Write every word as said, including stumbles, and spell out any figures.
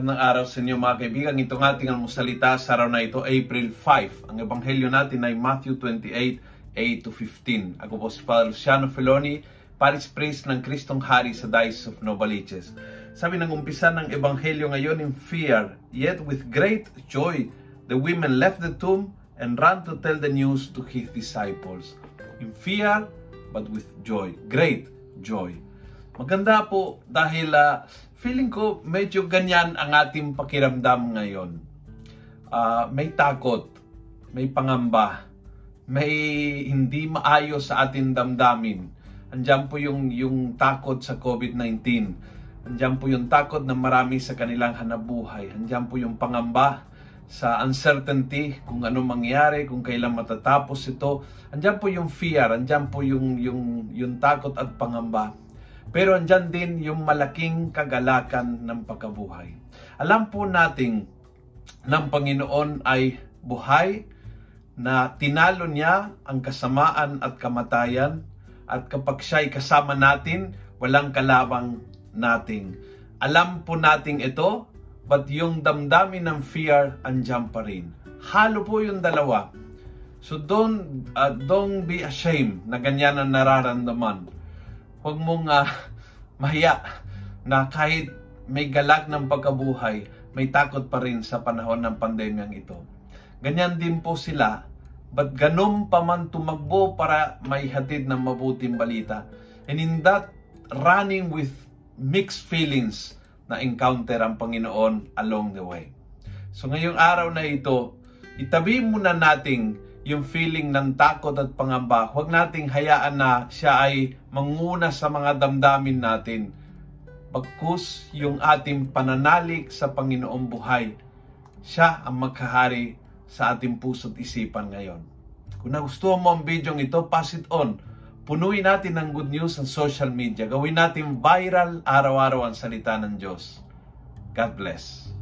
Magandang araw sa inyo mga kaibigan. Itong ating almusalita sa araw na ito, April five. Ang ebanghelyo natin ay Matthew twenty-eight, eight to fifteen. Ako po si Padre Luciano Filoni, Parish Priest ng Kristong Hari sa Diocese of Novaliches. Sabi ng umpisa ng ebanghelyo ngayon, in fear, yet with great joy, the women left the tomb and ran to tell the news to his disciples. In fear, but with joy. Great joy. Maganda po dahil uh, feeling ko medyo ganyan ang ating pakiramdam ngayon. Uh, may takot, may pangamba, may hindi maayos sa ating damdamin. Andiyan po yung, yung takot sa COVID nineteen. Andiyan po yung takot na marami sa kanilang hanabuhay. Andiyan po yung pangamba sa uncertainty, kung ano mangyari, kung kailan matatapos ito. Andiyan po yung fear, andiyan po yung, yung, yung takot at pangamba. Pero andyan din yung malaking kagalakan ng pagkabuhay. Alam po natin ng Panginoon ay buhay na tinalo niya ang kasamaan at kamatayan, at kapag siya'y kasama natin, walang kalabang natin. Alam po natin ito, but yung damdamin ng fear andyan pa rin. Halo po yung dalawa. So don't, uh, don't be ashamed na ganyan ang nararamdaman. Huwag mong uh, mahiya na kahit may galak ng pagkabuhay, may takot pa rin sa panahon ng pandemyang ito. Ganyan din po sila, but ganun pa man tumagbo para may hatid ng mabuting balita. And in that, running with mixed feelings na encounter ang Panginoon along the way. So ngayong araw na ito, itabi muna nating yung feeling ng takot at pangamba. Huwag nating hayaan na siya ay manguna sa mga damdamin natin. Bagkus yung ating pananalig sa Panginoong buhay. Siya ang maghahari sa ating puso't isipan ngayon. Kung nagustuhan mo ang video ito, pass it on. Punuin natin ng good news ang social media. Gawin natin viral araw-araw ang salita ng Diyos. God bless.